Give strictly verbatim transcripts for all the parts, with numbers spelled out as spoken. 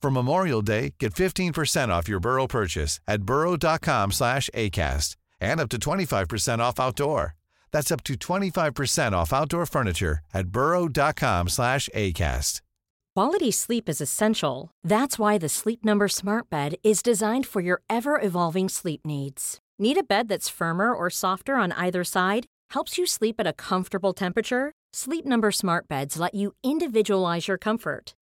For Memorial Day, get fifteen percent off your Burrow purchase at burrow.com slash ACAST and up to twenty-five percent off outdoor. That's up to twenty-five percent off outdoor furniture at burrow.com slash ACAST. Quality sleep is essential. That's why the Sleep Number Smart Bed is designed for your ever-evolving sleep needs. Need a bed that's firmer or softer on either side? Helps you sleep at a comfortable temperature? Sleep Number Smart Beds let you individualize your comfort,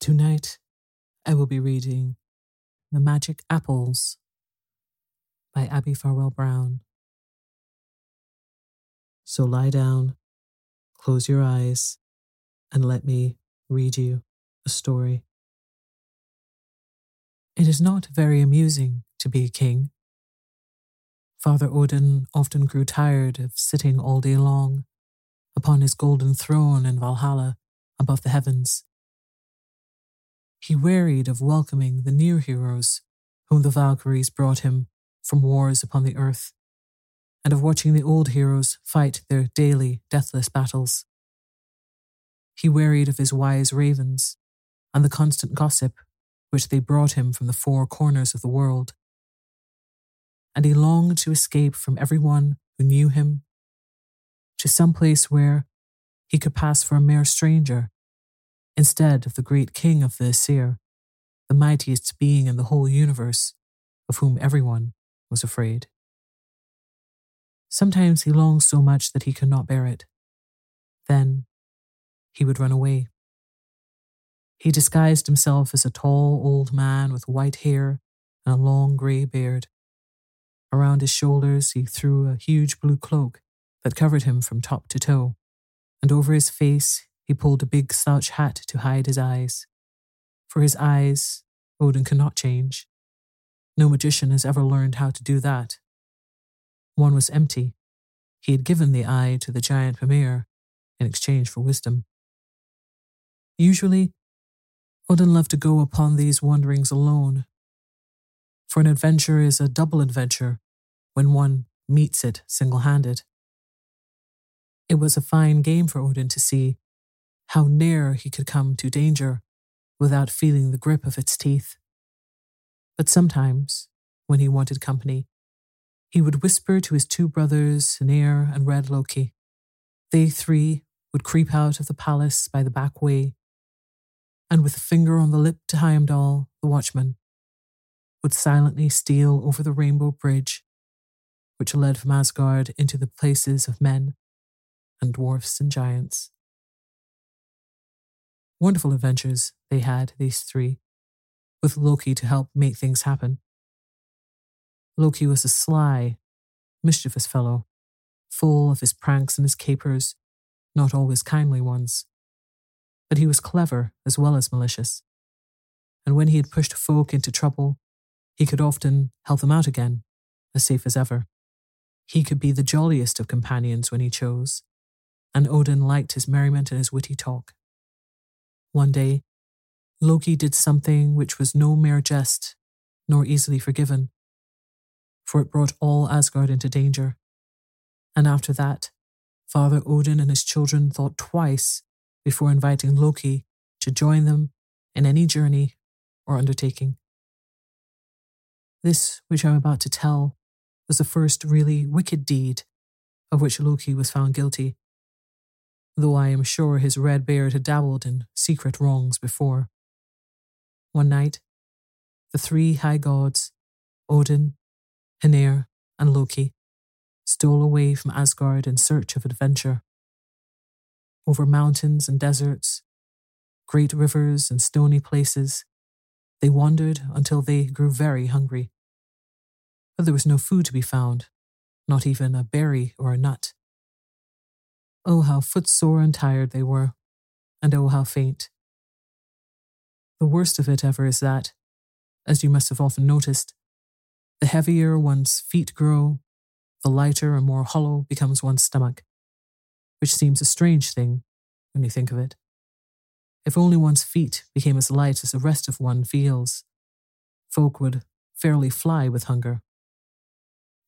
Tonight, I will be reading The Magic Apples by Abby Farwell Brown. So lie down, close your eyes, and let me read you a story. It is not very amusing to be a king. Father Odin often grew tired of sitting all day long upon his golden throne in Valhalla above the heavens. He wearied of welcoming the near heroes whom the Valkyries brought him from wars upon the earth, and of watching the old heroes fight their daily deathless battles. He wearied of his wise ravens and the constant gossip which they brought him from the four corners of the world, and he longed to escape from everyone who knew him to some place where he could pass for a mere stranger instead of the great king of the Aesir, the mightiest being in the whole universe, of whom everyone was afraid. Sometimes he longed so much that he could not bear it. Then he would run away. He disguised himself as a tall old man with white hair and a long grey beard. Around his shoulders he threw a huge blue cloak that covered him from top to toe, and over his face he pulled a big slouch hat to hide his eyes. For his eyes, Odin cannot change. No magician has ever learned how to do that. One was empty, He had given the eye to the giant Mimir in exchange for wisdom. Usually, Odin loved to go upon these wanderings alone, for an adventure is a double adventure when one meets it single-handed. It was a fine game for Odin to see how near he could come to danger without feeling the grip of its teeth. But sometimes, when he wanted company, he would whisper to his two brothers, Nair and Red Loki. They three would creep out of the palace by the back way, and with a finger on the lip to Heimdall, the watchman, would silently steal over the rainbow bridge, which led from Asgard into the places of men and dwarfs and giants. Wonderful adventures they had, these three, with Loki to help make things happen. Loki was a sly, mischievous fellow, full of his pranks and his capers, not always kindly ones. But he was clever as well as malicious, and when he had pushed folk into trouble, he could often help them out again, as safe as ever. He could be the jolliest of companions when he chose, and Odin liked his merriment and his witty talk. One day, Loki did something which was no mere jest, nor easily forgiven, for it brought all Asgard into danger. And after that, Father Odin and his children thought twice before inviting Loki to join them in any journey or undertaking. This, which I am about to tell, was the first really wicked deed of which Loki was found guilty, though I am sure his red beard had dabbled in secret wrongs before. One night, the three high gods, Odin, Hoenir, and Loki, stole away from Asgard in search of adventure. Over mountains and deserts, great rivers and stony places, they wandered until they grew very hungry. But there was no food to be found, not even a berry or a nut. Oh, how footsore and tired they were, and oh, how faint. The worst of it ever is that, as you must have often noticed, the heavier one's feet grow, the lighter and more hollow becomes one's stomach, which seems a strange thing when you think of it. If only one's feet became as light as the rest of one feels, folk would fairly fly with hunger.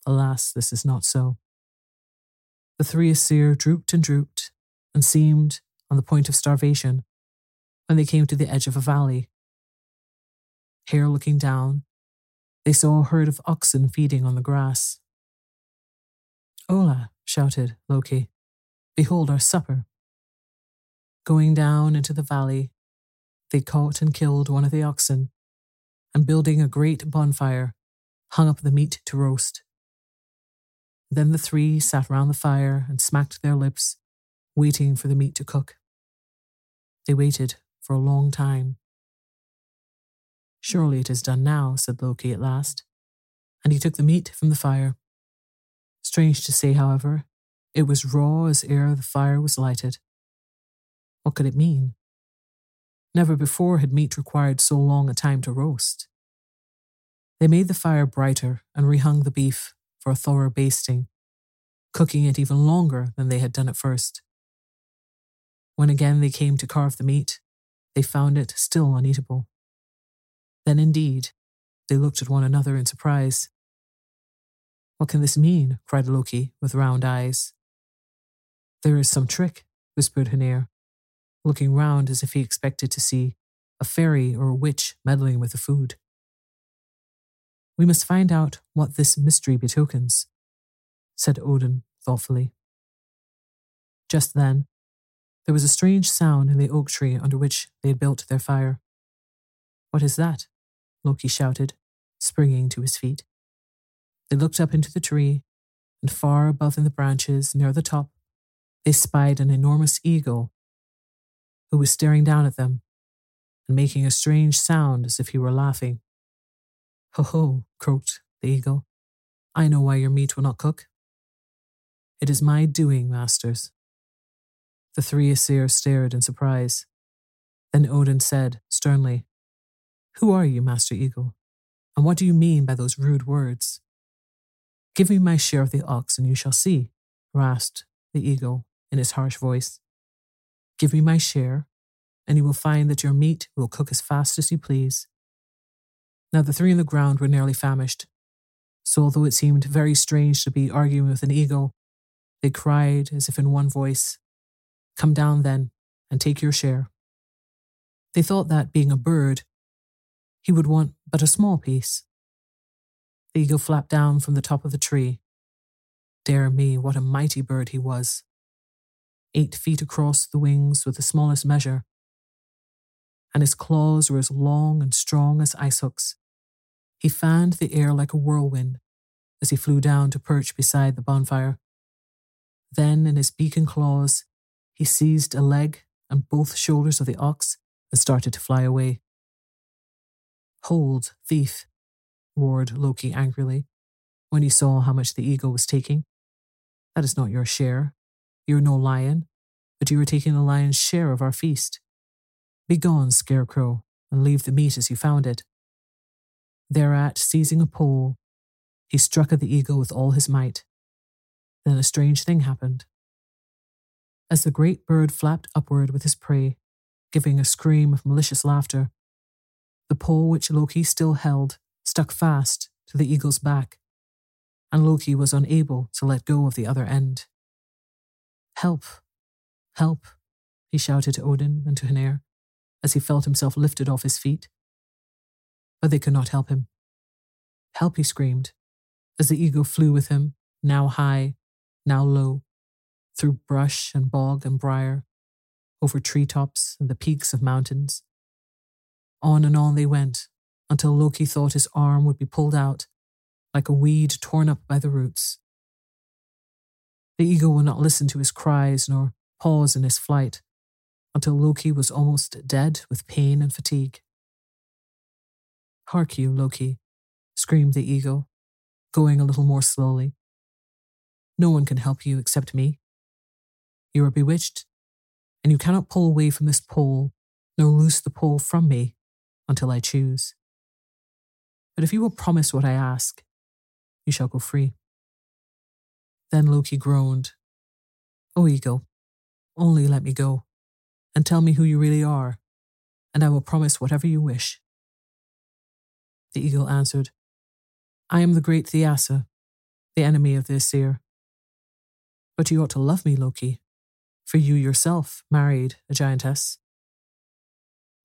Alas, this is not so. The three Aesir drooped and drooped, and seemed on the point of starvation, when they came to the edge of a valley. Here looking down, they saw a herd of oxen feeding on the grass. "Hola," shouted Loki. "Behold our supper." Going down into the valley, they caught and killed one of the oxen, and building a great bonfire, hung up the meat to roast. Then the three sat round the fire and smacked their lips, waiting for the meat to cook. They waited for a long time. "Surely it is done now," said Loki at last, and he took the meat from the fire. Strange to say, however, it was raw as ere the fire was lighted. What could it mean? Never before had meat required so long a time to roast. They made the fire brighter and rehung the beef for a thorough basting, cooking it even longer than they had done at first. When again they came to carve the meat, they found it still uneatable. Then indeed, they looked at one another in surprise. "What can this mean?" cried Loki with round eyes. "There is some trick," whispered Hoenir, looking round as if he expected to see a fairy or a witch meddling with the food. "We must find out what this mystery betokens," said Odin thoughtfully. Just then, there was a strange sound in the oak tree under which they had built their fire. "What is that?" Loki shouted, springing to his feet. They looked up into the tree, and far above in the branches near the top, they spied an enormous eagle who was staring down at them and making a strange sound as if he were laughing. "Ho ho," croaked the eagle. "I know why your meat will not cook. It is my doing, masters." The three Aesir stared in surprise. Then Odin said sternly, "Who are you, Master Eagle, and what do you mean by those rude words? Give me my share of the ox and you shall see rasped the eagle in his harsh voice. Give me my share, and you will find that your meat will cook as fast as you please. Now the three on the ground were nearly famished, so although it seemed very strange to be arguing with an eagle, they cried as if in one voice, Come down then, and take your share. They thought that, being a bird, he would want but a small piece. The eagle flapped down from the top of the tree. Dear me, what a mighty bird he was. Eight feet across the wings with the smallest measure, and his claws were as long and strong as ice hooks. He fanned the air like a whirlwind as he flew down to perch beside the bonfire. Then, in his beak and claws, he seized a leg and both shoulders of the ox and started to fly away. Hold, thief, roared Loki angrily, when he saw how much the eagle was taking. That is not your share. You are no lion, but you are taking the lion's share of our feast. Begone, scarecrow, and leave the meat as you found it. Thereat, seizing a pole, he struck at the eagle with all his might. Then a strange thing happened. As the great bird flapped upward with his prey, giving a scream of malicious laughter, the pole which Loki still held stuck fast to the eagle's back, and Loki was unable to let go of the other end. Help! Help! He shouted to Odin and to Hoenir, as he felt himself lifted off his feet. But they could not help him. Help, he screamed, as the eagle flew with him, now high, now low, through brush and bog and briar, over treetops and the peaks of mountains. On and on they went, until Loki thought his arm would be pulled out, like a weed torn up by the roots. The eagle would not listen to his cries nor pause in his flight, until Loki was almost dead with pain and fatigue. Hark you, Loki, screamed the eagle, going a little more slowly. No one can help you except me. You are bewitched, and you cannot pull away from this pole, nor loose the pole from me, until I choose. But if you will promise what I ask, you shall go free. Then Loki groaned, O eagle, only let me go, and tell me who you really are, and I will promise whatever you wish. The eagle answered, I am the great Theasa, the enemy of the Aesir. But you ought to love me, Loki, for you yourself married a giantess.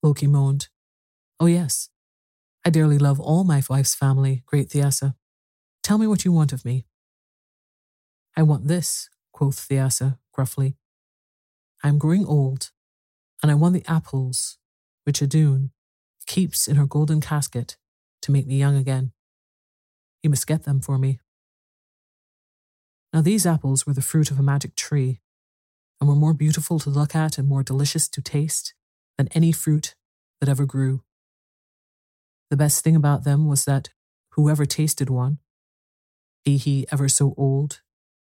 Loki moaned, Oh yes, I dearly love all my wife's family, great Theasa. Tell me what you want of me. I want this, quoth Theasa gruffly. I am growing old, and I want the apples, which Idun keeps in her golden casket to make me young again. You must get them for me. Now these apples were the fruit of a magic tree, and were more beautiful to look at and more delicious to taste than any fruit that ever grew. The best thing about them was that whoever tasted one, be he ever so old,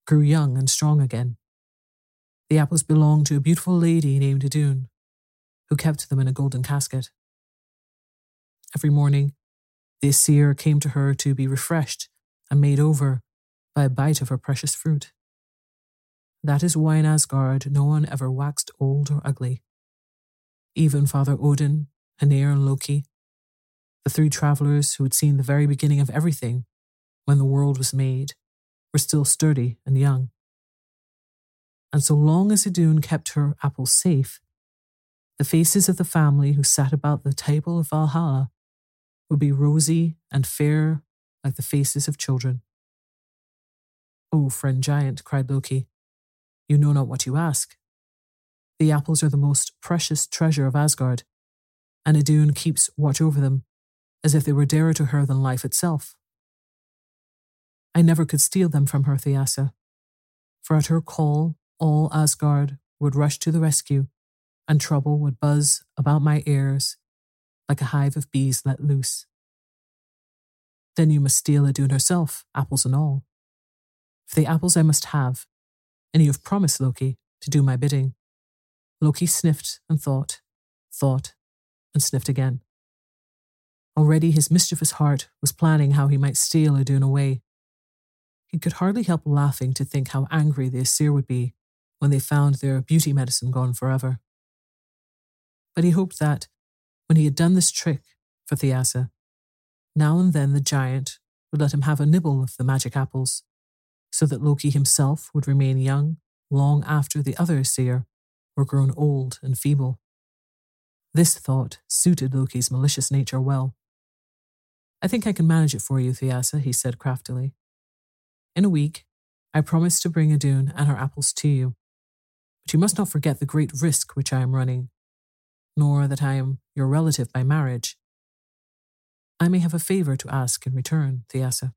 grew young and strong again. The apples belonged to a beautiful lady named Idun, who kept them in a golden casket. Every morning, the Aesir came to her to be refreshed and made over by a bite of her precious fruit. That is why in Asgard no one ever waxed old or ugly. Even Father Odin, Hoenir and Loki, the three travellers who had seen the very beginning of everything when the world was made, were still sturdy and young. And so long as Idun kept her apples safe, the faces of the family who sat about the table of Valhalla would be rosy and fair like the faces of children. Oh, friend giant, cried Loki, you know not what you ask. The apples are the most precious treasure of Asgard, and Idun keeps watch over them, as if they were dearer to her than life itself. I never could steal them from her, Theasa, for at her call all Asgard would rush to the rescue, and trouble would buzz about my ears like a hive of bees let loose. Then you must steal Idun herself, apples and all. For the apples I must have, and you have promised, Loki, to do my bidding. Loki sniffed and thought, thought, and sniffed again. Already his mischievous heart was planning how he might steal Idun away. He could hardly help laughing to think how angry the Aesir would be when they found their beauty medicine gone forever. But he hoped that, when he had done this trick for Theasa, now and then the giant would let him have a nibble of the magic apples, so that Loki himself would remain young long after the other Aesir were grown old and feeble. This thought suited Loki's malicious nature well. "I think I can manage it for you, Theasa," he said craftily. "In a week, I promise to bring Idun and her apples to you, but you must not forget the great risk which I am running, nor that I am your relative by marriage. I may have a favour to ask in return, Theasa."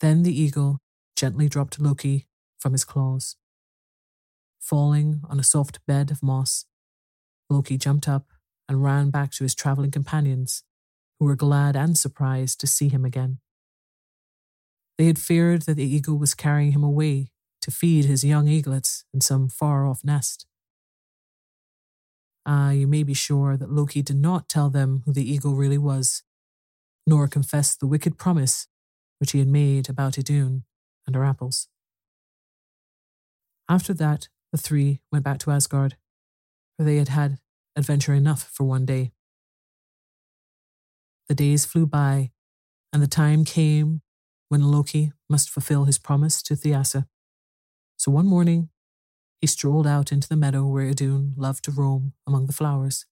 Then the eagle gently dropped Loki from his claws. Falling on a soft bed of moss, Loki jumped up and ran back to his travelling companions, who were glad and surprised to see him again. They had feared that the eagle was carrying him away to feed his young eaglets in some far-off nest. Ah, uh, you may be sure that Loki did not tell them who the eagle really was, nor confess the wicked promise which he had made about Idun and her apples. After that, the three went back to Asgard, where they had had adventure enough for one day. The days flew by, and the time came when Loki must fulfill his promise to Theasa. So one morning, he strolled out into the meadow where Idun loved to roam among the flowers.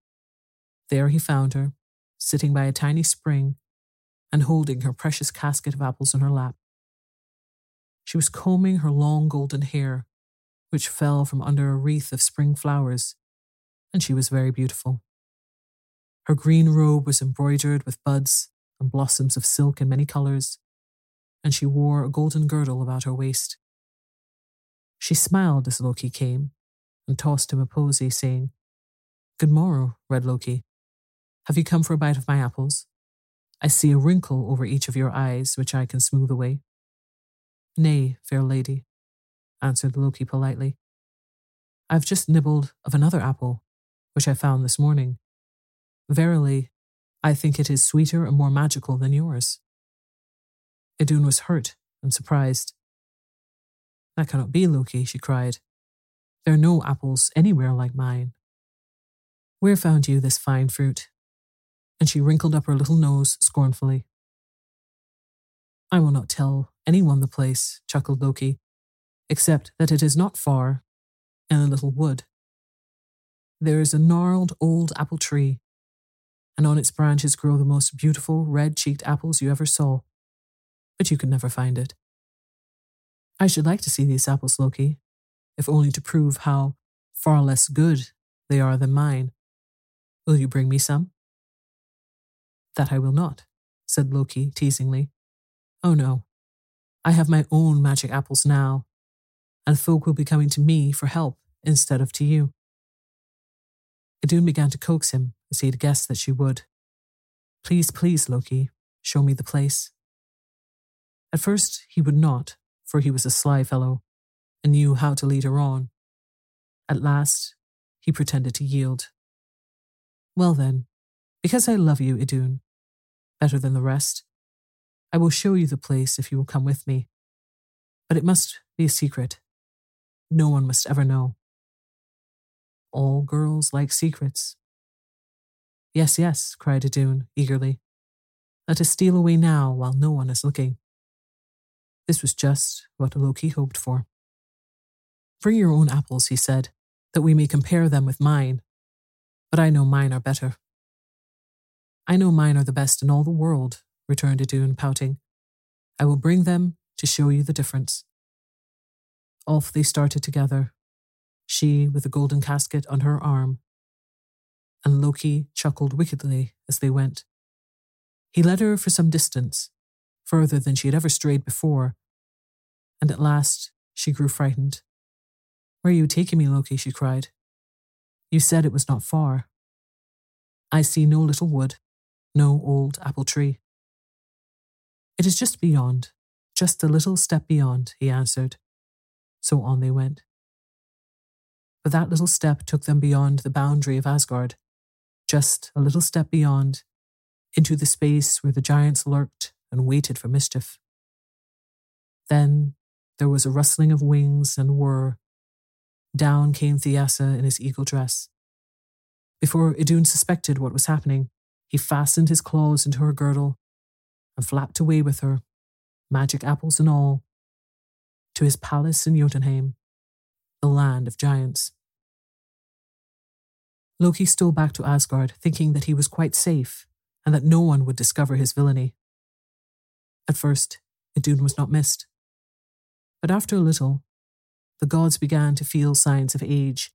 There he found her, sitting by a tiny spring and holding her precious casket of apples in her lap. She was combing her long golden hair, which fell from under a wreath of spring flowers, and she was very beautiful. Her green robe was embroidered with buds and blossoms of silk in many colours, and she wore a golden girdle about her waist. She smiled as Loki came and tossed him a posy, saying, "Good morrow, Red Loki. Have you come for a bite of my apples? I see a wrinkle over each of your eyes which I can smooth away." "Nay, fair lady," answered Loki politely. "I have just nibbled of another apple, which I found this morning. Verily, I think it is sweeter and more magical than yours." Idun was hurt and surprised. "That cannot be, Loki," she cried. "There are no apples anywhere like mine. Where found you this fine fruit?" And she wrinkled up her little nose scornfully. "I will not tell anyone the place," chuckled Loki, "except that it is not far, in a little wood. There is a gnarled old apple tree, and on its branches grow the most beautiful red-cheeked apples you ever saw, but you can never find it." "I should like to see these apples, Loki, if only to prove how far less good they are than mine. Will you bring me some?" "That I will not," said Loki teasingly. "Oh no, I have my own magic apples now, and folk will be coming to me for help instead of to you." Idun began to coax him, as he had guessed that she would. "Please, please, Loki, show me the place." At first he would not, for he was a sly fellow, and knew how to lead her on. At last, he pretended to yield. "Well then, because I love you, Idun, better than the rest, I will show you the place if you will come with me. But it must be a secret. No one must ever know." "All girls like secrets." "Yes, yes," cried Idun eagerly. "Let us steal away now while no one is looking." This was just what Loki hoped for. "Bring your own apples," he said, "that we may compare them with mine. But I know mine are better." "I know mine are the best in all the world," returned Idun, pouting. "I will bring them to show you the difference." Off they started together, she with the golden casket on her arm, and Loki chuckled wickedly as they went. He led her for some distance, further than she had ever strayed before, and at last she grew frightened. "Where are you taking me, Loki?" she cried. "You said it was not far." "I see no little wood, no old apple tree." "It is just beyond, just a little step beyond," he answered. So on they went. But that little step took them beyond the boundary of Asgard, just a little step beyond, into the space where the giants lurked and waited for mischief. Then there was a rustling of wings and whir. Down came Theasa in his eagle dress. Before Idun suspected what was happening, he fastened his claws into her girdle and flapped away with her, magic apples and all, to his palace in Jotunheim, the land of giants. Loki stole back to Asgard, thinking that he was quite safe and that no one would discover his villainy. At first, Idun was not missed. But after a little, the gods began to feel signs of age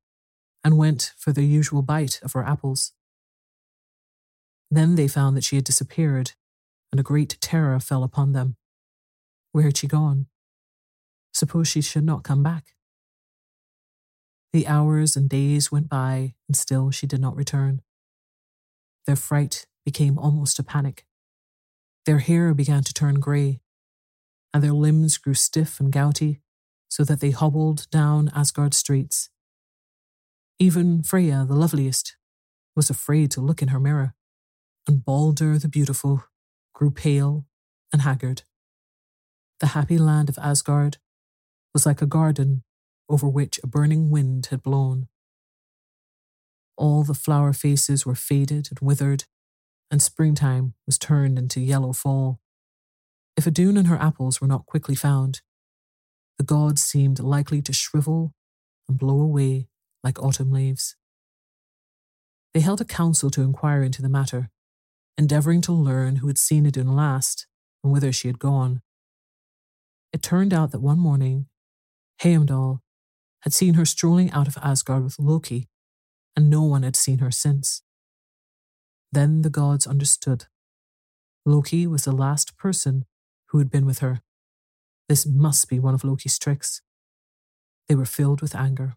and went for their usual bite of her apples. Then they found that she had disappeared, and a great terror fell upon them. Where had she gone? Suppose she should not come back? The hours and days went by, and still she did not return. Their fright became almost a panic. Their hair began to turn grey, and their limbs grew stiff and gouty, so that they hobbled down Asgard streets. Even Freya, the loveliest, was afraid to look in her mirror, and Baldur, the beautiful, grew pale and haggard. The happy land of Asgard was like a garden over which a burning wind had blown. All the flower faces were faded and withered, and springtime was turned into yellow fall. If Idun and her apples were not quickly found, the gods seemed likely to shrivel and blow away like autumn leaves. They held a council to inquire into the matter, endeavouring to learn who had seen Idun last and whither she had gone. It turned out that one morning, Heimdall had seen her strolling out of Asgard with Loki, and no one had seen her since. Then the gods understood. Loki was the last person who had been with her. This must be one of Loki's tricks. They were filled with anger.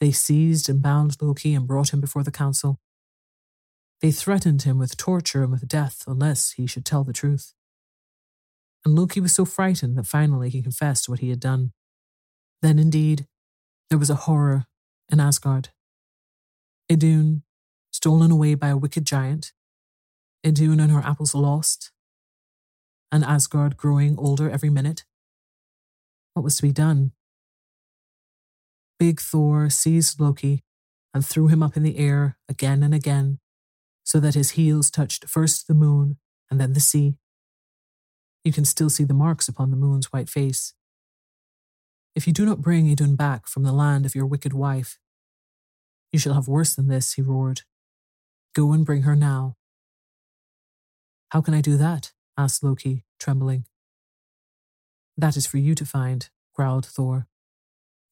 They seized and bound Loki and brought him before the council. They threatened him with torture and with death unless he should tell the truth. And Loki was so frightened that finally he confessed what he had done. Then indeed, there was a horror in Asgard. Idun, stolen away by a wicked giant. Idun and her apples lost. And Asgard growing older every minute. What was to be done? Big Thor seized Loki and threw him up in the air again and again, so that his heels touched first the moon and then the sea. You can still see the marks upon the moon's white face. If you do not bring Idun back from the land of your wicked wife, you shall have worse than this, he roared. Go and bring her now. How can I do that? Asked Loki, trembling. That is for you to find, growled Thor.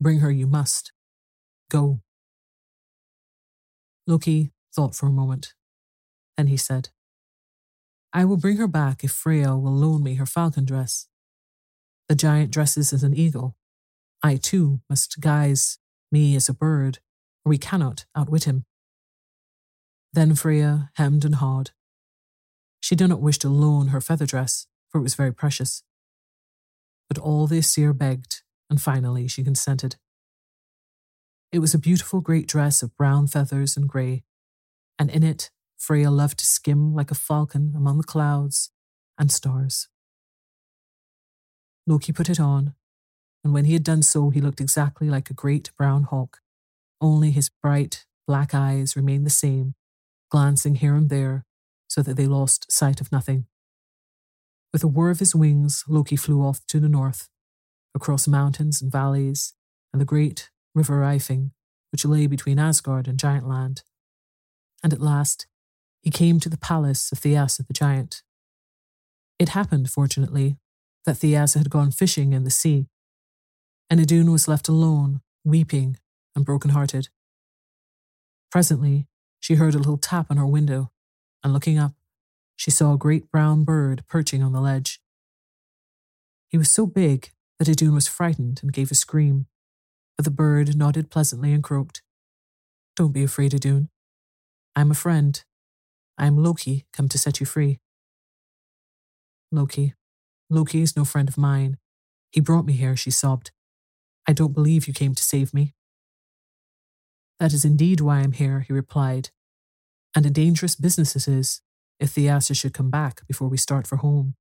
Bring her you must. Go. Loki thought for a moment. Then he said, I will bring her back if Freya will loan me her falcon dress. The giant dresses as an eagle. I too must guise me as a bird, or we cannot outwit him. Then Freya hemmed and hawed. She did not wish to loan her feather dress, for it was very precious. But all the Aesir begged, and finally she consented. It was a beautiful great dress of brown feathers and grey, and in it Freya loved to skim like a falcon among the clouds and stars. Loki put it on, and when he had done so he looked exactly like a great brown hawk, only his bright black eyes remained the same, glancing here and there so that they lost sight of nothing. With a whir of his wings, Loki flew off to the north, across mountains and valleys and the great river Rifing, which lay between Asgard and Giantland. And at last, he came to the palace of Theasa the giant. It happened, fortunately, that Theasa had gone fishing in the sea, and Idun was left alone, weeping and broken-hearted. Presently, she heard a little tap on her window, and looking up, she saw a great brown bird perching on the ledge. He was so big that Idun was frightened and gave a scream, but the bird nodded pleasantly and croaked, "Don't be afraid, Idun. I'm a friend. I am Loki, come to set you free." Loki. Loki is no friend of mine. He brought me here, she sobbed. I don't believe you came to save me. That is indeed why I'm here, he replied. And a dangerous business it is, if Theasa should come back before we start for home.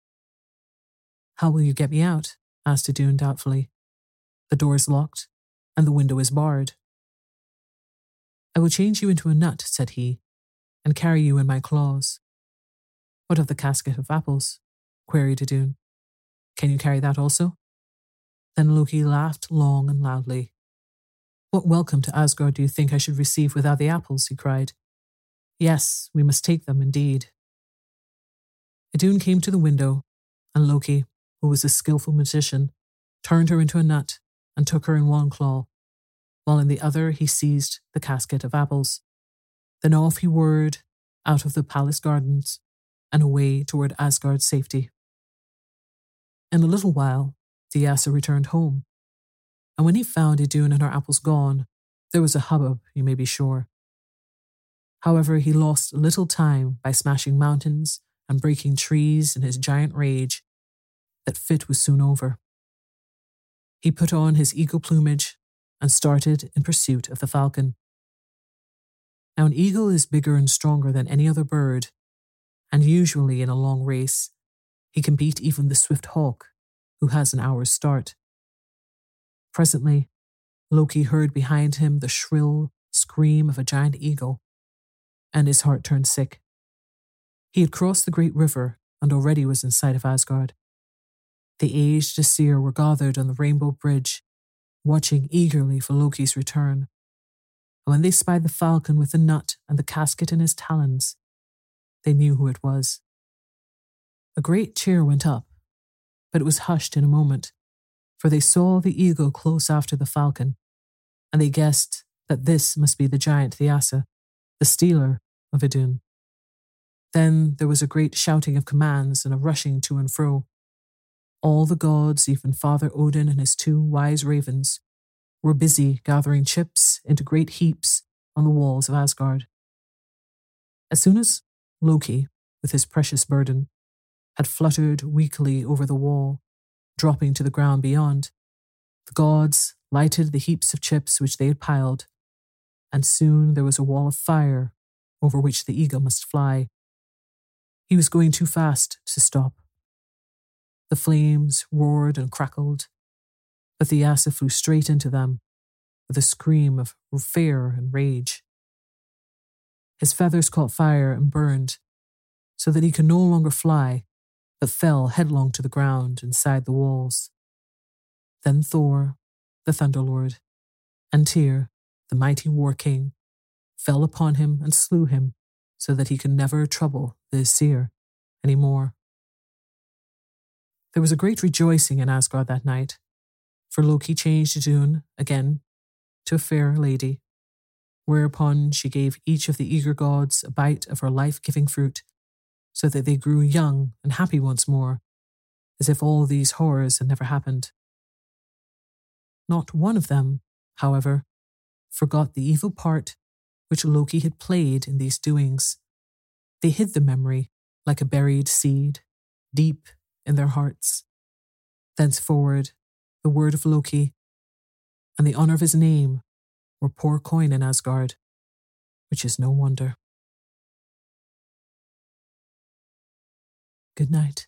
How will you get me out? asked Idun doubtfully. The door is locked, and the window is barred. I will change you into a nut, said he, and carry you in my claws. What of the casket of apples? Queried Idun. Can you carry that also? Then Loki laughed long and loudly. What welcome to Asgard do you think I should receive without the apples? He cried. Yes, we must take them indeed. Idun came to the window, and Loki, who was a skillful magician, turned her into a nut and took her in one claw, while in the other he seized the casket of apples. Then off he whirred out of the palace gardens and away toward Asgard's safety. In a little while, Theasa returned home, and when he found Idun and her apples gone, there was a hubbub, you may be sure. However, he lost little time by smashing mountains and breaking trees in his giant rage. That fit was soon over. He put on his eagle plumage and started in pursuit of the falcon. Now, an eagle is bigger and stronger than any other bird, and usually in a long race, he can beat even the swift hawk, who has an hour's start. Presently, Loki heard behind him the shrill scream of a giant eagle, and his heart turned sick. He had crossed the great river and already was in sight of Asgard. The aged Aesir were gathered on the Rainbow Bridge, watching eagerly for Loki's return. And when they spied the falcon with the nut and the casket in his talons, they knew who it was. A great cheer went up, but it was hushed in a moment, for they saw the eagle close after the falcon, and they guessed that this must be the giant Theasa, the stealer of Idun. Then there was a great shouting of commands and a rushing to and fro. All the gods, even Father Odin and his two wise ravens, were busy gathering chips into great heaps on the walls of Asgard. As soon as Loki, with his precious burden, had fluttered weakly over the wall, dropping to the ground beyond, the gods lighted the heaps of chips which they had piled, and soon there was a wall of fire over which the eagle must fly. He was going too fast to stop. The flames roared and crackled, but Theasa flew straight into them with a scream of fear and rage. His feathers caught fire and burned, so that he could no longer fly, but fell headlong to the ground inside the walls. Then Thor, the Thunderlord, and Tyr, the mighty War King, fell upon him and slew him, so that he could never trouble the Aesir any more. There was a great rejoicing in Asgard that night, for Loki changed Idun, again, to a fair lady, whereupon she gave each of the eager gods a bite of her life-giving fruit, so that they grew young and happy once more, as if all these horrors had never happened. Not one of them, however, forgot the evil part which Loki had played in these doings. They hid the memory like a buried seed, deep in their hearts. Thenceforward, the word of Loki and the honor of his name were poor coin in Asgard, which is no wonder. Good night.